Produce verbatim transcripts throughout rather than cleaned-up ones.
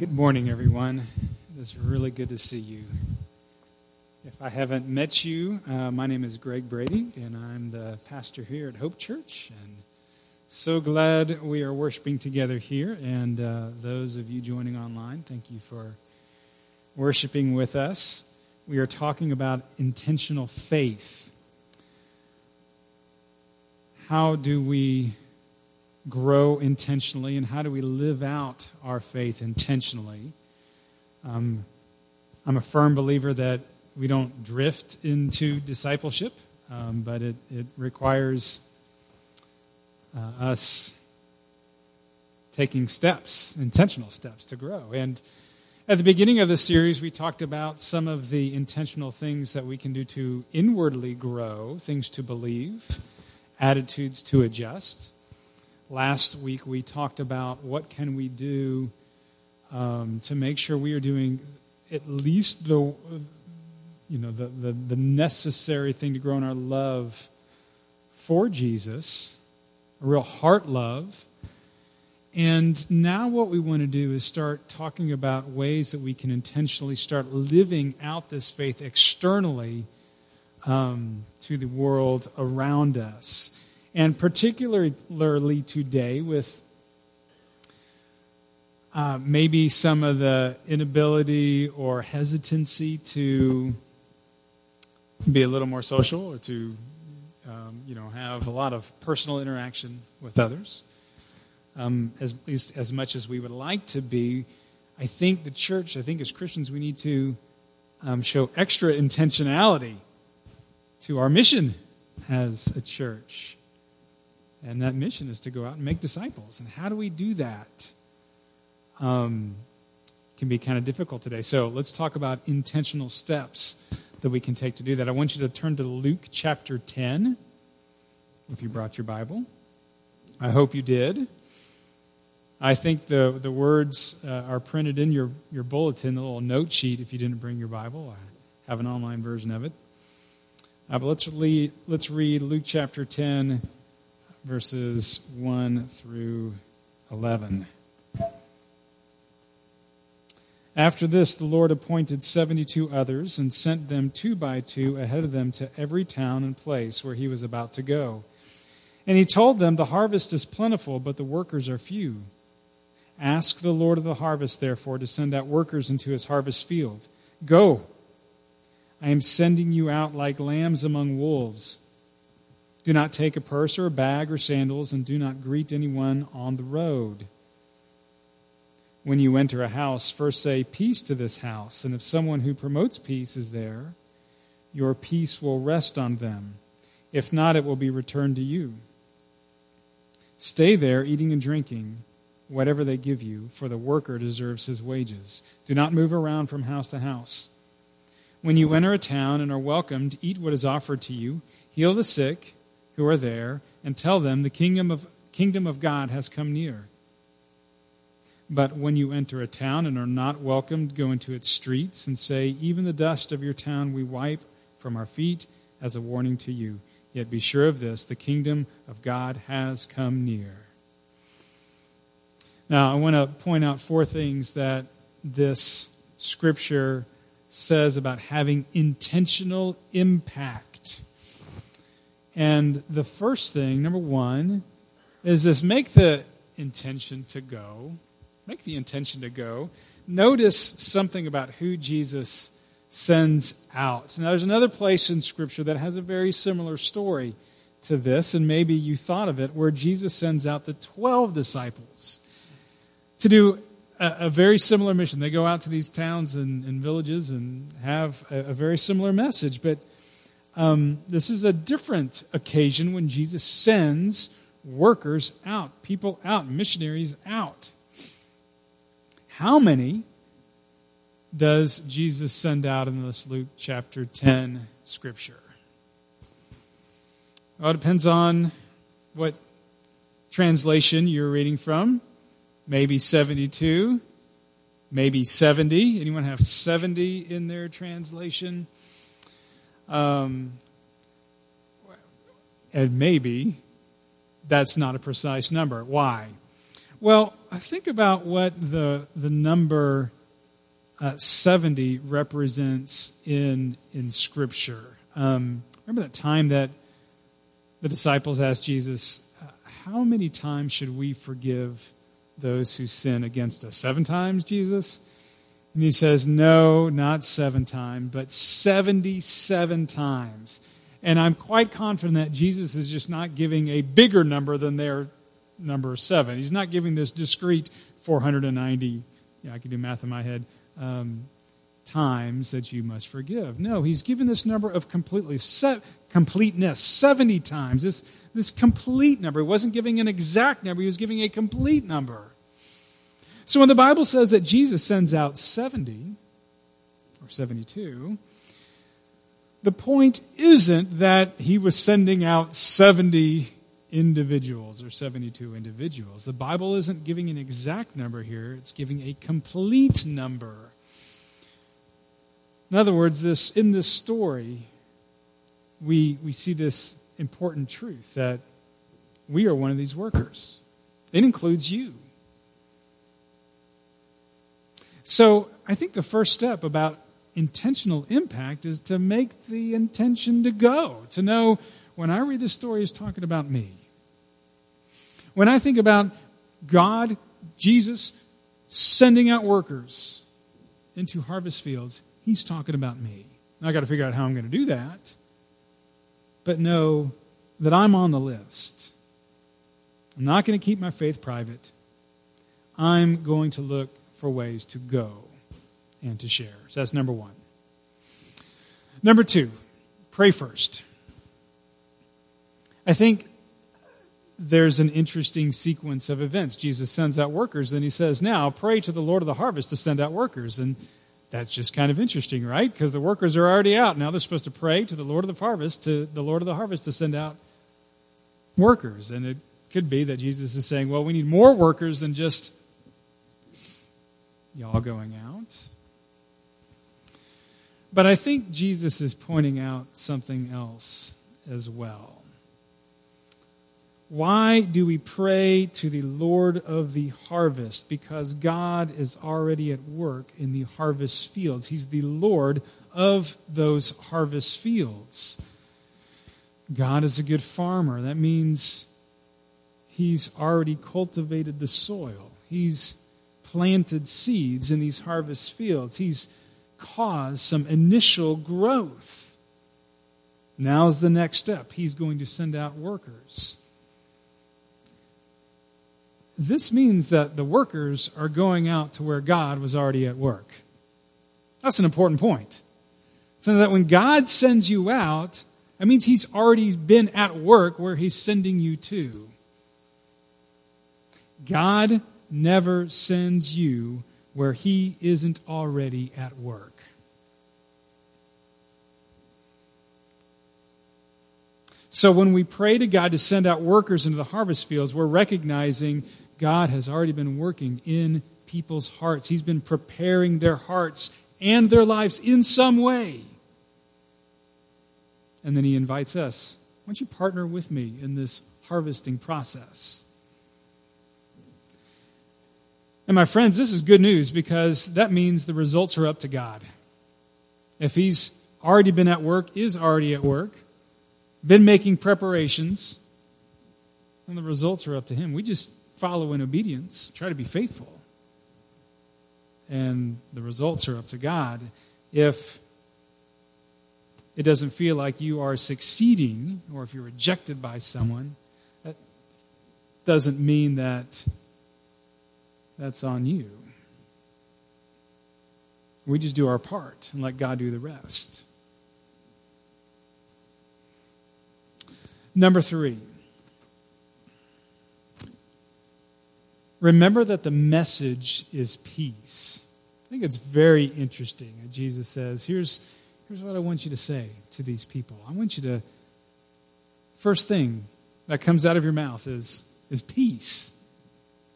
Good morning, everyone. It's really good to see you. If I haven't met you, uh, my name is Greg Brady, and I'm the pastor here at Hope Church. And so glad we are worshiping together here. And uh, those of you joining online, thank you for worshiping with us. We are talking about intentional faith. How do we grow intentionally, and how do we live out our faith intentionally? Um, I'm a firm believer that we don't drift into discipleship, um, but it, it requires uh, us taking steps, intentional steps, to grow. And at the beginning of the series, we talked about some of the intentional things that we can do to inwardly grow, things to believe, attitudes to adjust. Last week, we talked about what can we do um, to make sure we are doing at least the, you know, the, the, the necessary thing to grow in our love for Jesus, a real heart love. And now what we want to do is start talking about ways that we can intentionally start living out this faith externally um, to the world around us. And particularly today with uh, maybe some of the inability or hesitancy to be a little more social or to, um, you know, have a lot of personal interaction with others, um, as, at least as much as we would like to be. I think the church, I think as Christians, we need to um, show extra intentionality to our mission as a church. And that mission is to go out and make disciples. And how do we do that? Um, can be kind of difficult today. So let's talk about intentional steps that we can take to do that. I want you to turn to Luke chapter ten, if you brought your Bible. I hope you did. I think the, the words uh, are printed in your, your bulletin, the little note sheet, if you didn't bring your Bible. I have an online version of it. Uh, but let's, lead, let's read Luke chapter ten, verses one through eleven. After this, the Lord appointed seventy-two others and sent them two by two ahead of them to every town and place where he was about to go. And he told them, "The harvest is plentiful, but the workers are few. Ask the Lord of the harvest, therefore, to send out workers into his harvest field. Go! I am sending you out like lambs among wolves. Do not take a purse or a bag or sandals, and do not greet anyone on the road. When you enter a house, first say, 'Peace to this house,' and if someone who promotes peace is there, your peace will rest on them. If not, it will be returned to you. Stay there, eating and drinking whatever they give you, for the worker deserves his wages. Do not move around from house to house. When you enter a town and are welcomed, eat what is offered to you, heal the sick who are there, and tell them the kingdom of kingdom of God has come near. But when you enter a town and are not welcomed, go into its streets and say, 'Even the dust of your town we wipe from our feet as a warning to you. Yet be sure of this, the kingdom of God has come near.'" Now, I want to point out four things that this scripture says about having intentional impact. And the first thing, number one, is this: make the intention to go. Make the intention to go. Notice something about who Jesus sends out. Now, there's another place in Scripture that has a very similar story to this, and maybe you thought of it, where Jesus sends out the twelve disciples to do a, a very similar mission. They go out to these towns and, and villages and have a, a very similar message, but Um, this is a different occasion when Jesus sends workers out, people out, missionaries out. How many does Jesus send out in this Luke chapter ten scripture? Well, it depends on what translation you're reading from. Maybe seventy-two, maybe seventy. Anyone have seventy in their translation? Um, and maybe that's not a precise number. Why? Well, I think about what the the number uh, seventy represents in in Scripture. Um, remember that time that the disciples asked Jesus, how many times should we forgive those who sin against us? Seven times, Jesus? And he says, no, not seven times, but seventy-seven times. And I'm quite confident that Jesus is just not giving a bigger number than their number seven. He's not giving this discrete four hundred ninety, yeah, I can do math in my head, um, times that you must forgive. No, he's given this number of completely se- completeness, seventy times. This This complete number. He wasn't giving an exact number. He was giving a complete number. So when the Bible says that Jesus sends out seventy or seventy-two, the point isn't that he was sending out seventy individuals or seventy-two individuals. The Bible isn't giving an exact number here. It's giving a complete number. In other words, this in this story, we we see this important truth that we are one of these workers. It includes you. So I think the first step about intentional impact is to make the intention to go, to know when I read this story, it's talking about me. When I think about God, Jesus, sending out workers into harvest fields, he's talking about me. Now I got to figure out how I'm going to do that. But know that I'm on the list. I'm not going to keep my faith private. I'm going to look for ways to go and to share. So that's number one. Number two, pray first. I think there's an interesting sequence of events. Jesus sends out workers, then he says, now pray to the Lord of the harvest to send out workers. And that's just kind of interesting, right? Because the workers are already out. Now they're supposed to pray to the Lord of the harvest, to the Lord of the harvest to send out workers. And it could be that Jesus is saying, well, we need more workers than just y'all going out. But I think Jesus is pointing out something else as well. Why do we pray to the Lord of the harvest? Because God is already at work in the harvest fields. He's the Lord of those harvest fields. God is a good farmer. That means he's already cultivated the soil. He's planted seeds in these harvest fields. He's caused some initial growth. Now's the next step. He's going to send out workers. This means that the workers are going out to where God was already at work. That's an important point. So that when God sends you out, that means he's already been at work where he's sending you to. God never sends you where he isn't already at work. So when we pray to God to send out workers into the harvest fields, we're recognizing God has already been working in people's hearts. He's been preparing their hearts and their lives in some way. And then he invites us, why don't you partner with me in this harvesting process? And my friends, this is good news because that means the results are up to God. If he's already been at work, is already at work, been making preparations, and the results are up to him. We just follow in obedience, try to be faithful. And the results are up to God. If it doesn't feel like you are succeeding, or if you're rejected by someone, that doesn't mean that that's on you. We just do our part and let God do the rest. Number three, remember that the message is peace. I think it's very interesting that Jesus says, here's, here's what I want you to say to these people. I want you to, first thing that comes out of your mouth is, is peace.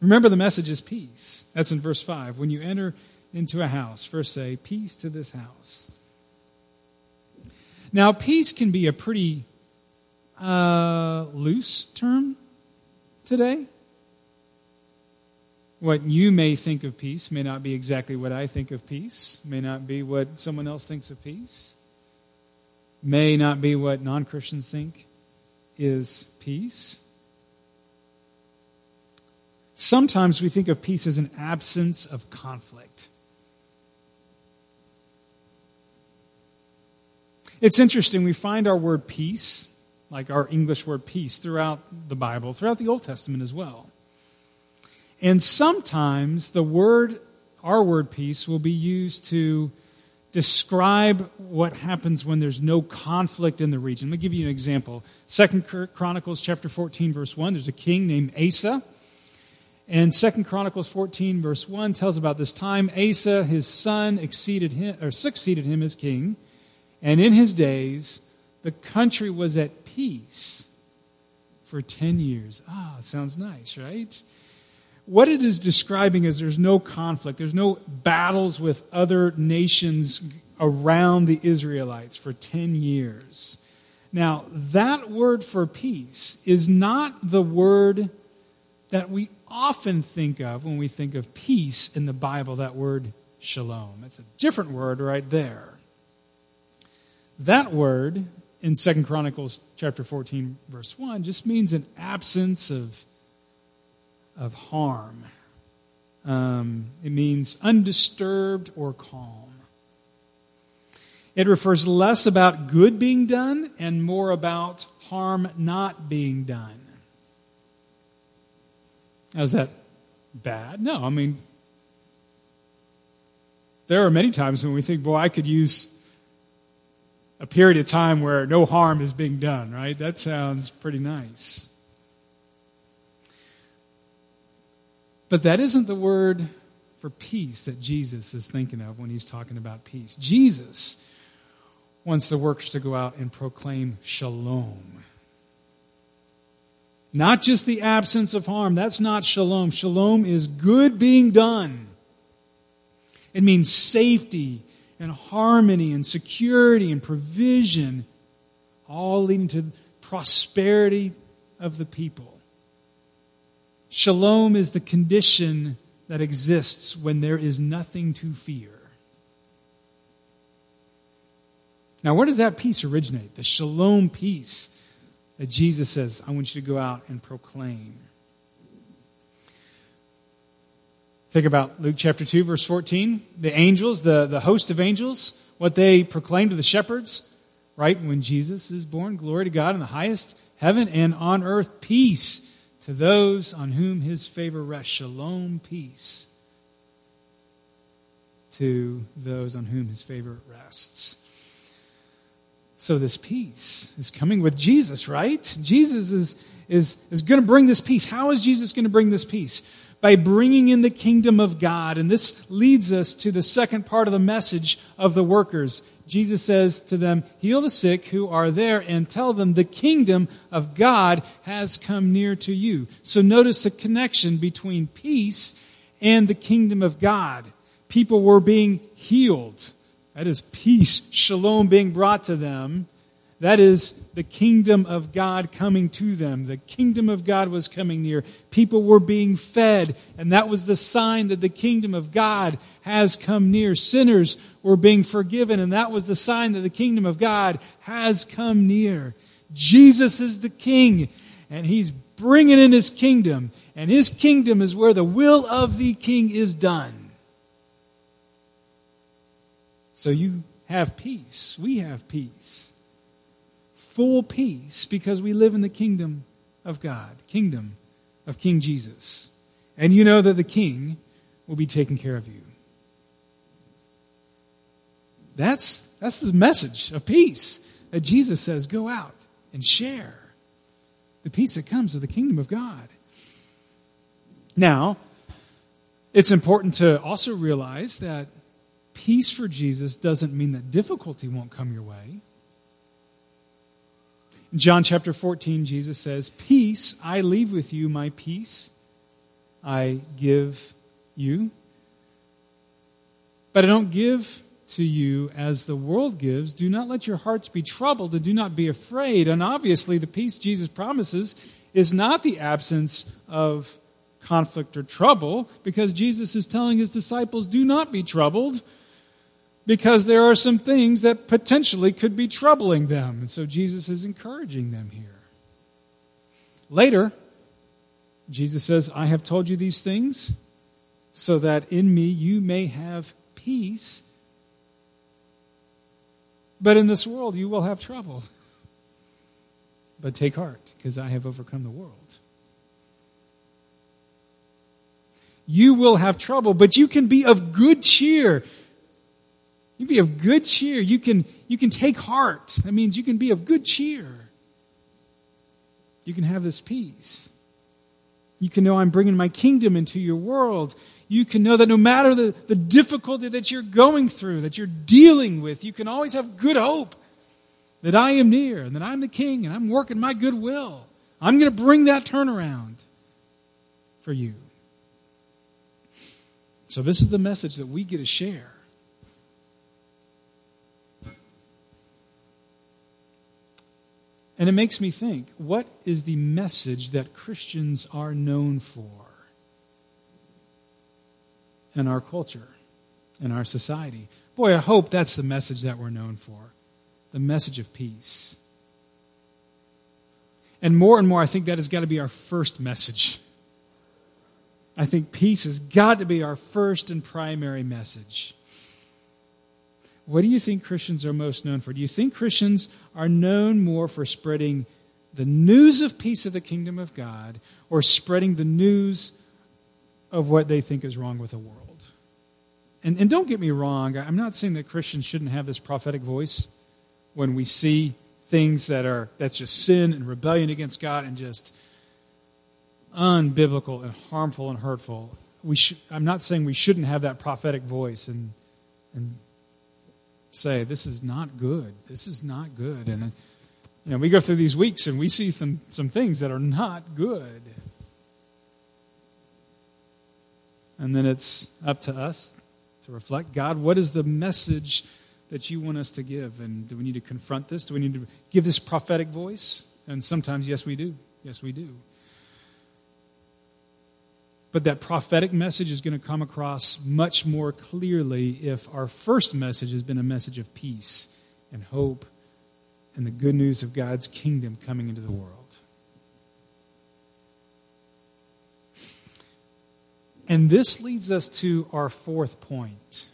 Remember the message is peace. That's in verse five. When you enter into a house, first say, peace to this house. Now, peace can be a pretty Uh, loose term today. What you may think of peace may not be exactly what I think of peace, may not be what someone else thinks of peace, may not be what non-Christians think is peace. Sometimes we think of peace as an absence of conflict. It's interesting, we find our word peace, like our English word peace, throughout the Bible, throughout the Old Testament as well. And sometimes the word, our word peace, will be used to describe what happens when there's no conflict in the region. Let me give you an example. Second Chronicles chapter fourteen, verse one, there's a king named Asa. And Second Chronicles fourteen, verse one tells about this time. Asa, his son, exceeded him, or succeeded him as king. And in his days, the country was at peace for ten years. Ah, sounds nice, right? What it is describing is there's no conflict. There's no battles with other nations around the Israelites for ten years. Now, that word for peace is not the word that we often think of when we think of peace in the Bible, that word shalom. It's a different word right there. That word in Second Chronicles chapter fourteen, verse one, just means an absence of of harm. Um, it means undisturbed or calm. It refers less about good being done and more about harm not being done. Now, is that bad? No, I mean, there are many times when we think, boy, I could use a period of time where no harm is being done, right? That sounds pretty nice. But that isn't the word for peace that Jesus is thinking of when he's talking about peace. Jesus wants the workers to go out and proclaim shalom. Not just the absence of harm. That's not shalom. Shalom is good being done. It means safety and harmony and security and provision, all leading to prosperity of the people. Shalom is the condition that exists when there is nothing to fear. Now, where does that peace originate? The shalom peace that Jesus says, I want you to go out and proclaim. Think about Luke chapter two, verse fourteen. The angels, the, the host of angels, what they proclaim to the shepherds, right? When Jesus is born, glory to God in the highest heaven and on earth, peace to those on whom his favor rests. Shalom, peace to those on whom his favor rests. So this peace is coming with Jesus, right? Jesus is, is, is going to bring this peace. How is Jesus going to bring this peace? By bringing in the kingdom of God. And this leads us to the second part of the message of the workers. Jesus says to them, heal the sick who are there and tell them the kingdom of God has come near to you. So notice the connection between peace and the kingdom of God. People were being healed. That is peace, shalom being brought to them. That is the kingdom of God coming to them. The kingdom of God was coming near. People were being fed, and that was the sign that the kingdom of God has come near. Sinners were being forgiven, and that was the sign that the kingdom of God has come near. Jesus is the king, and he's bringing in his kingdom, and his kingdom is where the will of the king is done. So you have peace. We have peace. Full peace because we live in the kingdom of God, kingdom of King Jesus. And you know that the king will be taking care of you. That's, that's the message of peace that Jesus says, go out and share the peace that comes with the kingdom of God. Now, it's important to also realize that peace for Jesus doesn't mean that difficulty won't come your way. John chapter fourteen, Jesus says, peace I leave with you, my peace I give you. But I don't give to you as the world gives. Do not let your hearts be troubled and do not be afraid. And obviously the peace Jesus promises is not the absence of conflict or trouble, because Jesus is telling his disciples, do not be troubled, because there are some things that potentially could be troubling them. And so Jesus is encouraging them here. Later, Jesus says, I have told you these things so that in me you may have peace. But in this world you will have trouble. But take heart, because I have overcome the world. You will have trouble, but you can be of good cheer. You can be of good cheer. You can, you can take heart. That means you can be of good cheer. You can have this peace. You can know I'm bringing my kingdom into your world. You can know that no matter the, the difficulty that you're going through, that you're dealing with, you can always have good hope that I am near and that I'm the king and I'm working my good will. I'm going to bring that turnaround for you. So this is the message that we get to share. And it makes me think, what is the message that Christians are known for in our culture, in our society? Boy, I hope that's the message that we're known for, the message of peace. And more and more, I think that has got to be our first message. I think peace has got to be our first and primary message. What do you think Christians are most known for? Do you think Christians are known more for spreading the news of peace of the kingdom of God, or spreading the news of what they think is wrong with the world? And, and don't get me wrong, I'm not saying that Christians shouldn't have this prophetic voice when we see things that are that's just sin and rebellion against God and just unbiblical and harmful and hurtful. We sh- I'm not saying we shouldn't have that prophetic voice and and. say, this is not good. This is not good. And you know, we go through these weeks and we see some, some things that are not good. And then it's up to us to reflect, God, what is the message that you want us to give? And do we need to confront this? Do we need to give this prophetic voice? And sometimes, yes, we do. Yes, we do. But that prophetic message is going to come across much more clearly if our first message has been a message of peace and hope and the good news of God's kingdom coming into the world. And this leads us to our fourth point,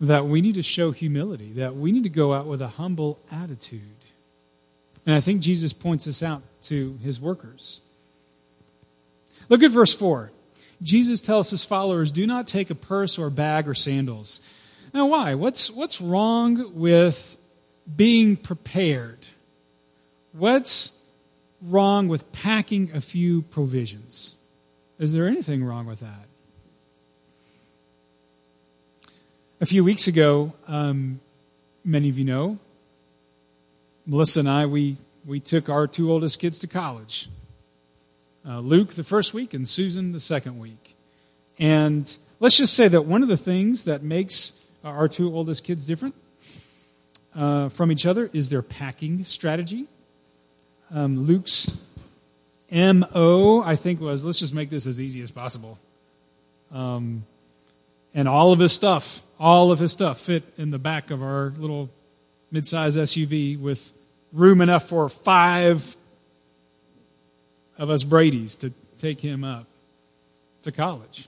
that we need to show humility, that we need to go out with a humble attitude. And I think Jesus points this out to his workers. Look at verse four. Jesus tells his followers, do not take a purse or bag or sandals. Now why? What's, what's wrong with being prepared? What's wrong with packing a few provisions? Is there anything wrong with that? A few weeks ago, um, many of you know, Melissa and I, we, we took our two oldest kids to college. Uh, Luke the first week and Susan the second week. And let's just say that one of the things that makes our two oldest kids different uh, from each other is their packing strategy. Um, Luke's M O, I think, was, let's just make this as easy as possible. Um, and all of his stuff, all of his stuff fit in the back of our little mid-size S U V with room enough for five of us Brady's to take him up to college.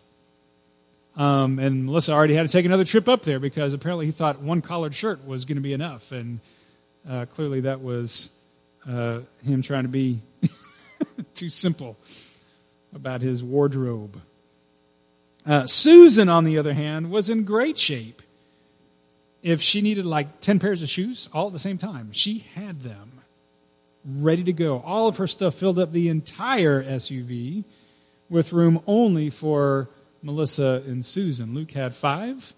Um, and Melissa already had to take another trip up there because apparently he thought one collared shirt was going to be enough. And uh, clearly that was uh, him trying to be too simple about his wardrobe. Uh, Susan, on the other hand, was in great shape. If she needed like ten pairs of shoes all at the same time, she had them ready to go. All of her stuff filled up the entire S U V with room only for Melissa and Susan. Luke had five.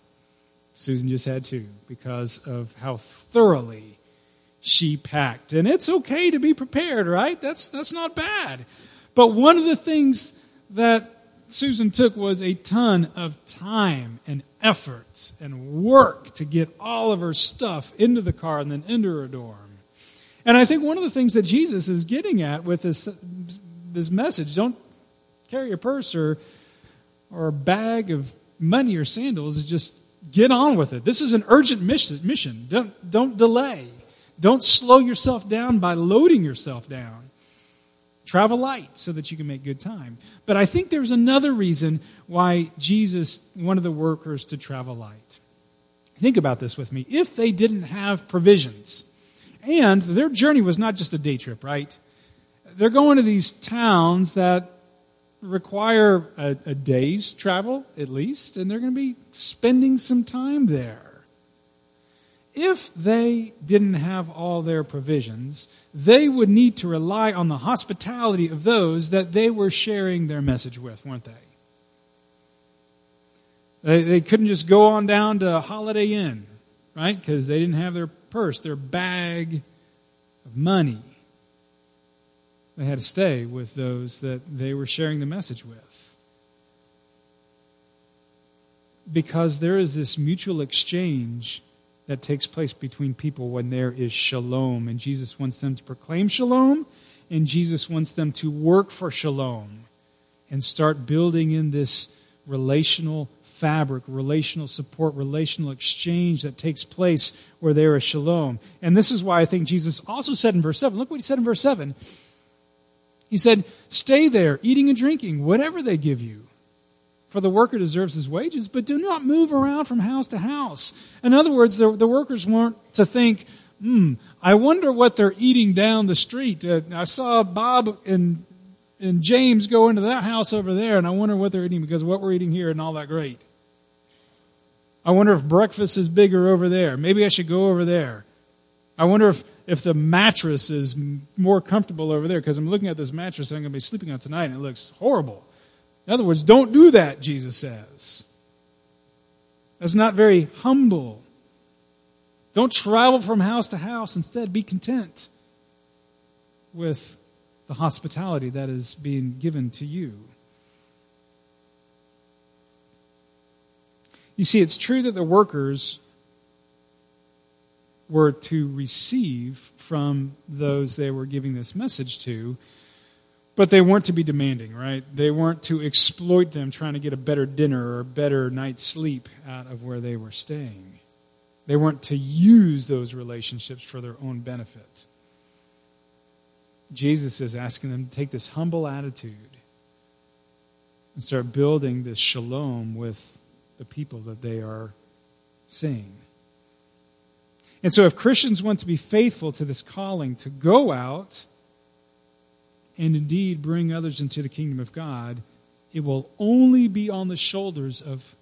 Susan just had two because of how thoroughly she packed. And it's okay to be prepared, right? That's, that's not bad. But one of the things that Susan took was a ton of time and effort and work to get all of her stuff into the car and then into her dorm. And I think one of the things that Jesus is getting at with this this message, don't carry a purse or or a bag of money or sandals, is just get on with it. This is an urgent mission. Don't don't delay. Don't slow yourself down by loading yourself down. Travel light so that you can make good time. But I think there's another reason why Jesus wanted the workers to travel light. Think about this with me. If they didn't have provisions, and their journey was not just a day trip, right? They're going to these towns that require a, a day's travel, at least, and they're going to be spending some time there. If they didn't have all their provisions, they would need to rely on the hospitality of those that they were sharing their message with, weren't they? They, they couldn't just go on down to Holiday Inn, right? Because they didn't have their purse, their bag of money. They had to stay with those that they were sharing the message with. Because there is this mutual exchange that takes place between people when there is shalom. And Jesus wants them to proclaim shalom, and Jesus wants them to work for shalom and start building in this relational fabric, relational support, relational exchange that takes place where there is shalom. And this is why I think Jesus also said in verse seven, look what he said in verse seven. He said, stay there, eating and drinking, whatever they give you. For the worker deserves his wages, but do not move around from house to house. In other words, the, the workers weren't to think, hmm, I wonder what they're eating down the street. Uh, I saw Bob and and James go into that house over there, and I wonder what they're eating because what we're eating here isn't all that great. I wonder if breakfast is bigger over there. Maybe I should go over there. I wonder if, if the mattress is more comfortable over there because I'm looking at this mattress that I'm going to be sleeping on tonight, and it looks horrible. In other words, don't do that, Jesus says. That's not very humble. Don't travel from house to house. Instead, be content with the hospitality that is being given to you. You see, it's true that the workers were to receive from those they were giving this message to, but they weren't to be demanding, right? They weren't to exploit them trying to get a better dinner or a better night's sleep out of where they were staying. They weren't to use those relationships for their own benefit. Jesus is asking them to take this humble attitude and start building this shalom with the people that they are seeing. And so if Christians want to be faithful to this calling to go out and indeed bring others into the kingdom of God, it will only be on the shoulders of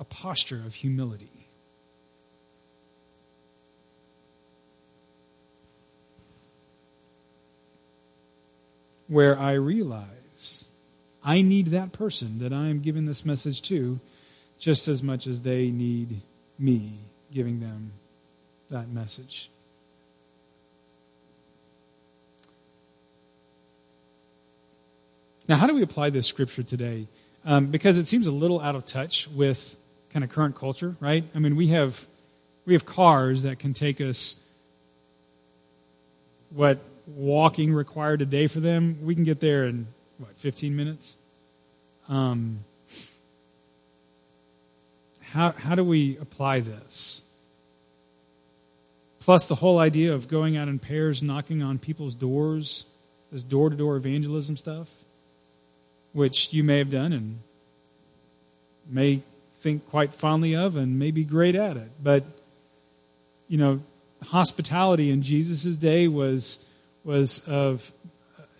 a posture of humility. Where I realize I need that person that I am giving this message to just as much as they need me giving them that message. Now, how do we apply this scripture today? Um, because it seems a little out of touch with kind of current culture, right? I mean, we have we have cars that can take us what walking required a day for them. We can get there in, what, fifteen minutes? Um, how how do we apply this? Plus, the whole idea of going out in pairs, knocking on people's doors, this door-to-door evangelism stuff, which you may have done and may think quite fondly of and may be great at it. But, you know, hospitality in Jesus' day was was of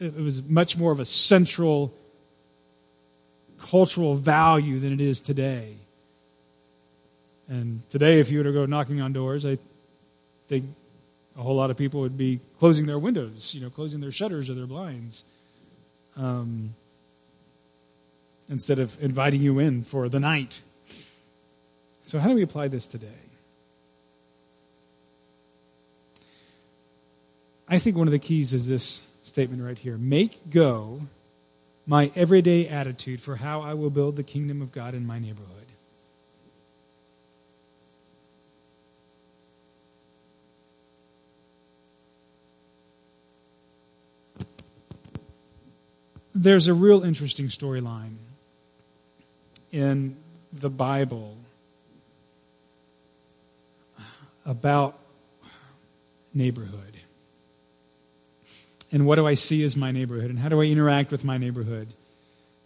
it was much more of a central cultural value than it is today. And today, if you were to go knocking on doors, I think a whole lot of people would be closing their windows, you know, closing their shutters or their blinds. Um instead of inviting you in for the night. So how do we apply this today? I think one of the keys is this statement right here. Make go my everyday attitude for how I will build the kingdom of God in my neighborhood. There's a real interesting storyline in the Bible about neighborhood. And what do I see as my neighborhood? And how do I interact with my neighborhood?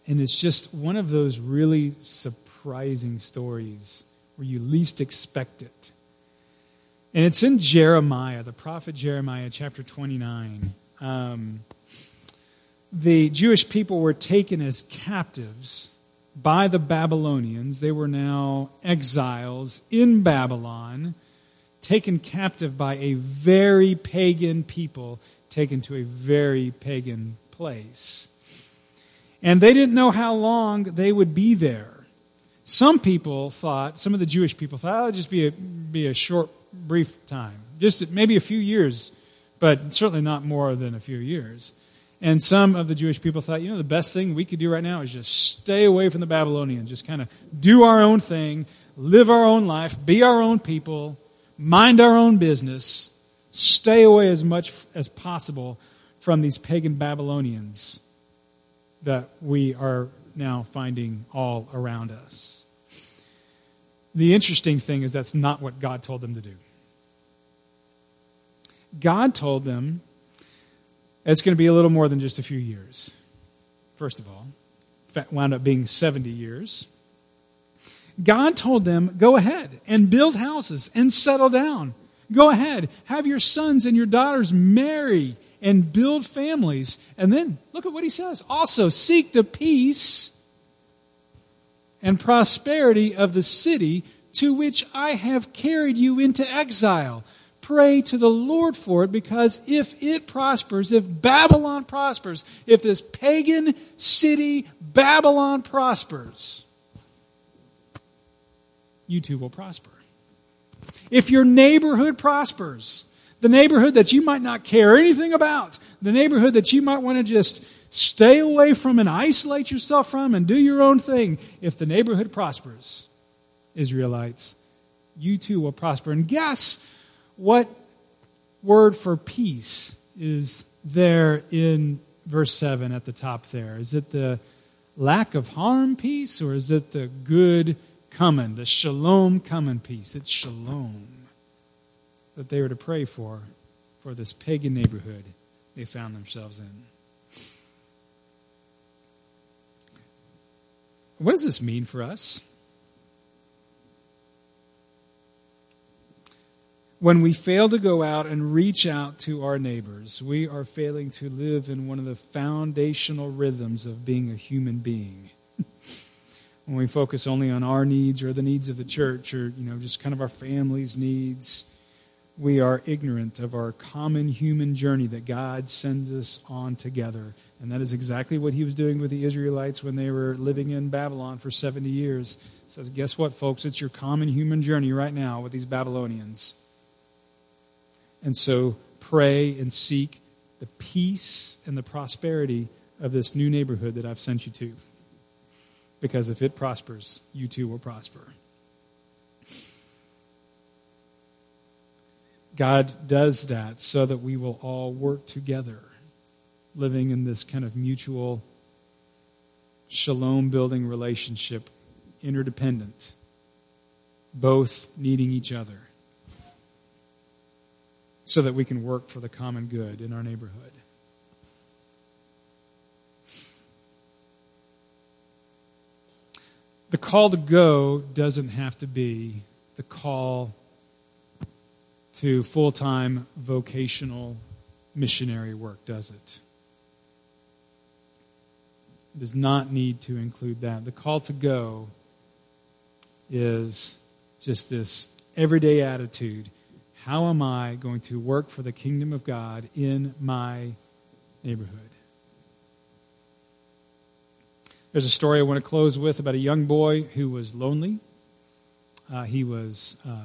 And it's just one of those really surprising stories where you least expect it. And it's in Jeremiah, the prophet Jeremiah, chapter twenty-nine. Um, the Jewish people were taken as captives by the Babylonians. They were now exiles in Babylon, taken captive by a very pagan people, taken to a very pagan place. And they didn't know how long they would be there. Some people thought, some of the Jewish people thought, oh, it'll just be a, be a short, brief time. Just maybe a few years, but certainly not more than a few years. And some of the Jewish people thought, you know, the best thing we could do right now is just stay away from the Babylonians. Just kind of do our own thing, live our own life, be our own people, mind our own business, stay away as much as possible from these pagan Babylonians that we are now finding all around us. The interesting thing is that's not what God told them to do. God told them it's going to be a little more than just a few years, first of all. In fact, it wound up being seventy years. God told them, go ahead and build houses and settle down. Go ahead, have your sons and your daughters marry and build families. And then, look at what he says. Also, seek the peace and prosperity of the city to which I have carried you into exile. Pray to the Lord for it, because if it prospers, if Babylon prospers, if this pagan city Babylon prospers, you too will prosper. If your neighborhood prospers, the neighborhood that you might not care anything about, the neighborhood that you might want to just stay away from and isolate yourself from and do your own thing, if the neighborhood prospers, Israelites, you too will prosper. And guess what word for peace is there in verse seven at the top there? Is it the lack of harm peace, or is it the good common, the shalom common peace? It's shalom that they were to pray for, for this pagan neighborhood they found themselves in. What does this mean for us? When we fail to go out and reach out to our neighbors, we are failing to live in one of the foundational rhythms of being a human being. When we focus only on our needs or the needs of the church, or, you know, just kind of our family's needs, we are ignorant of our common human journey that God sends us on together. And that is exactly what he was doing with the Israelites when they were living in Babylon for seventy years. He says, guess what, folks? It's your common human journey right now with these Babylonians. And so pray and seek the peace and the prosperity of this new neighborhood that I've sent you to. Because if it prospers, you too will prosper. God does that so that we will all work together, living in this kind of mutual shalom-building relationship, interdependent, both needing each other, so that we can work for the common good in our neighborhood. The call to go doesn't have to be the call to full-time vocational missionary work, does it? It does not need to include that. The call to go is just this everyday attitude. How am I going to work for the kingdom of God in my neighborhood? There's a story I want to close with about a young boy who was lonely. Uh, he was uh,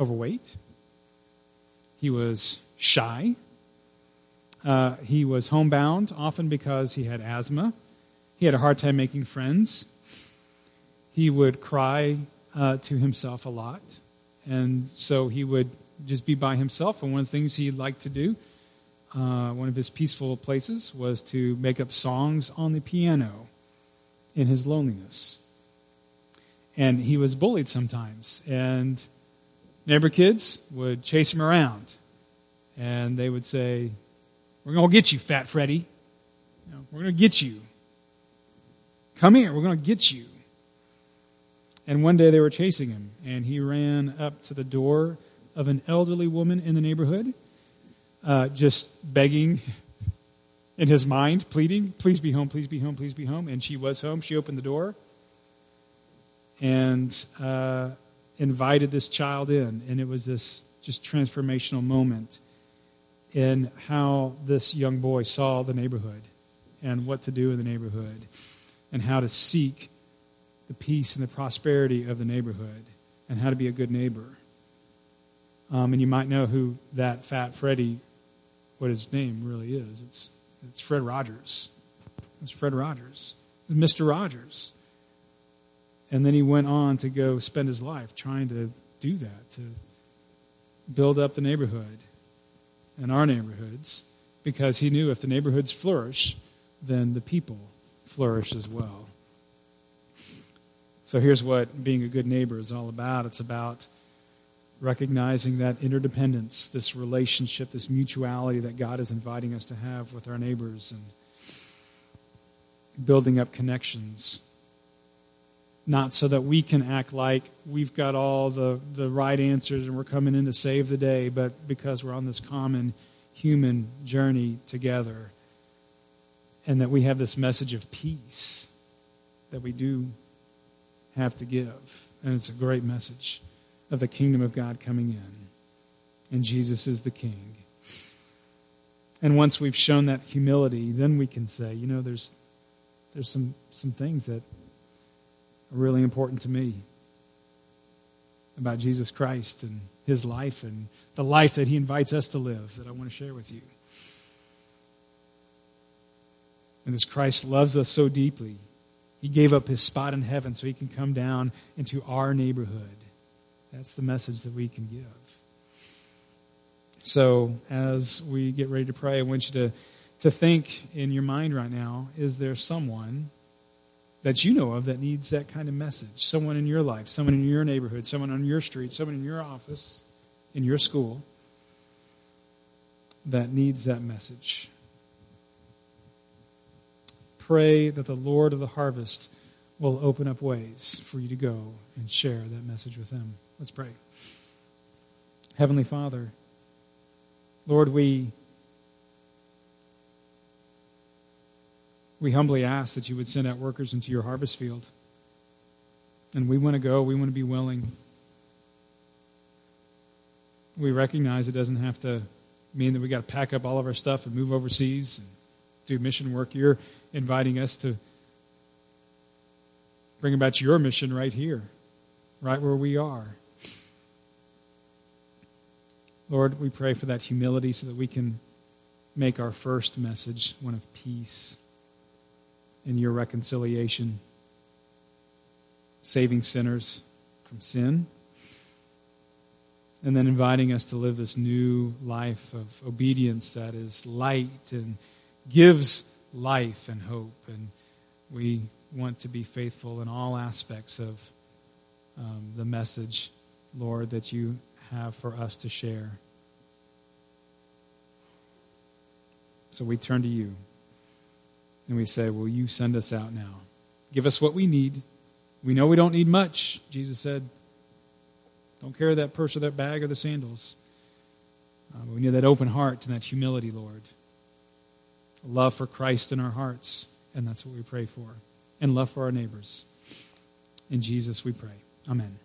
overweight. He was shy. Uh, he was homebound, often because he had asthma. He had a hard time making friends. He would cry uh, to himself a lot. And so he would just be by himself. And one of the things he liked to do uh, one of his peaceful places was to make up songs on the piano in his loneliness. And he was bullied sometimes, and neighbor kids would chase him around, and they would say, "We're going to get you, Fat Freddy. You know, we're going to get you. Come here, we're going to get you." And one day they were chasing him, and he ran up to the door of an elderly woman in the neighborhood, uh, just begging in his mind, pleading, "Please be home, please be home, please be home." And she was home. She opened the door and uh, invited this child in. And it was this just transformational moment in how this young boy saw the neighborhood and what to do in the neighborhood and how to seek the peace and the prosperity of the neighborhood and how to be a good neighbor. Um, and you might know who that Fat Freddy, what his name really is. It's it's Fred Rogers. It's Fred Rogers. It's Mister Rogers. And then he went on to go spend his life trying to do that, to build up the neighborhood and our neighborhoods, because he knew if the neighborhoods flourish, then the people flourish as well. So here's what being a good neighbor is all about. It's about recognizing that interdependence, this relationship, this mutuality that God is inviting us to have with our neighbors and building up connections. Not so that we can act like we've got all the, the right answers and we're coming in to save the day, but because we're on this common human journey together and that we have this message of peace that we do have to give. And it's a great message of the kingdom of God coming in. And Jesus is the king. And once we've shown that humility, then we can say, you know, there's there's some, some things that are really important to me about Jesus Christ and his life and the life that he invites us to live that I want to share with you. And as Christ loves us so deeply, he gave up his spot in heaven so he can come down into our neighborhood. That's the message that we can give. So as we get ready to pray, I want you to, to think in your mind right now, is there someone that you know of that needs that kind of message? Someone in your life, someone in your neighborhood, someone on your street, someone in your office, in your school, that needs that message. Pray that the Lord of the harvest will open up ways for you to go and share that message with them. Let's pray. Heavenly Father, Lord, we, we humbly ask that you would send out workers into your harvest field. And we want to go. We want to be willing. We recognize it doesn't have to mean that we got to pack up all of our stuff and move overseas and do mission work. You're inviting us to bring about your mission right here, right where we are. Lord, we pray for that humility so that we can make our first message one of peace and your reconciliation, saving sinners from sin, and then inviting us to live this new life of obedience that is light and gives life and hope. And we want to be faithful in all aspects of um, the message, Lord, that you have for us to share. So we turn to you and we say, will you send us out now? Give us what we need. We know we don't need much. Jesus said, don't carry that purse or that bag or the sandals. Uh, we need that open heart and that humility, Lord. A love for Christ in our hearts, and that's what we pray for. And love for our neighbors. In Jesus we pray. Amen.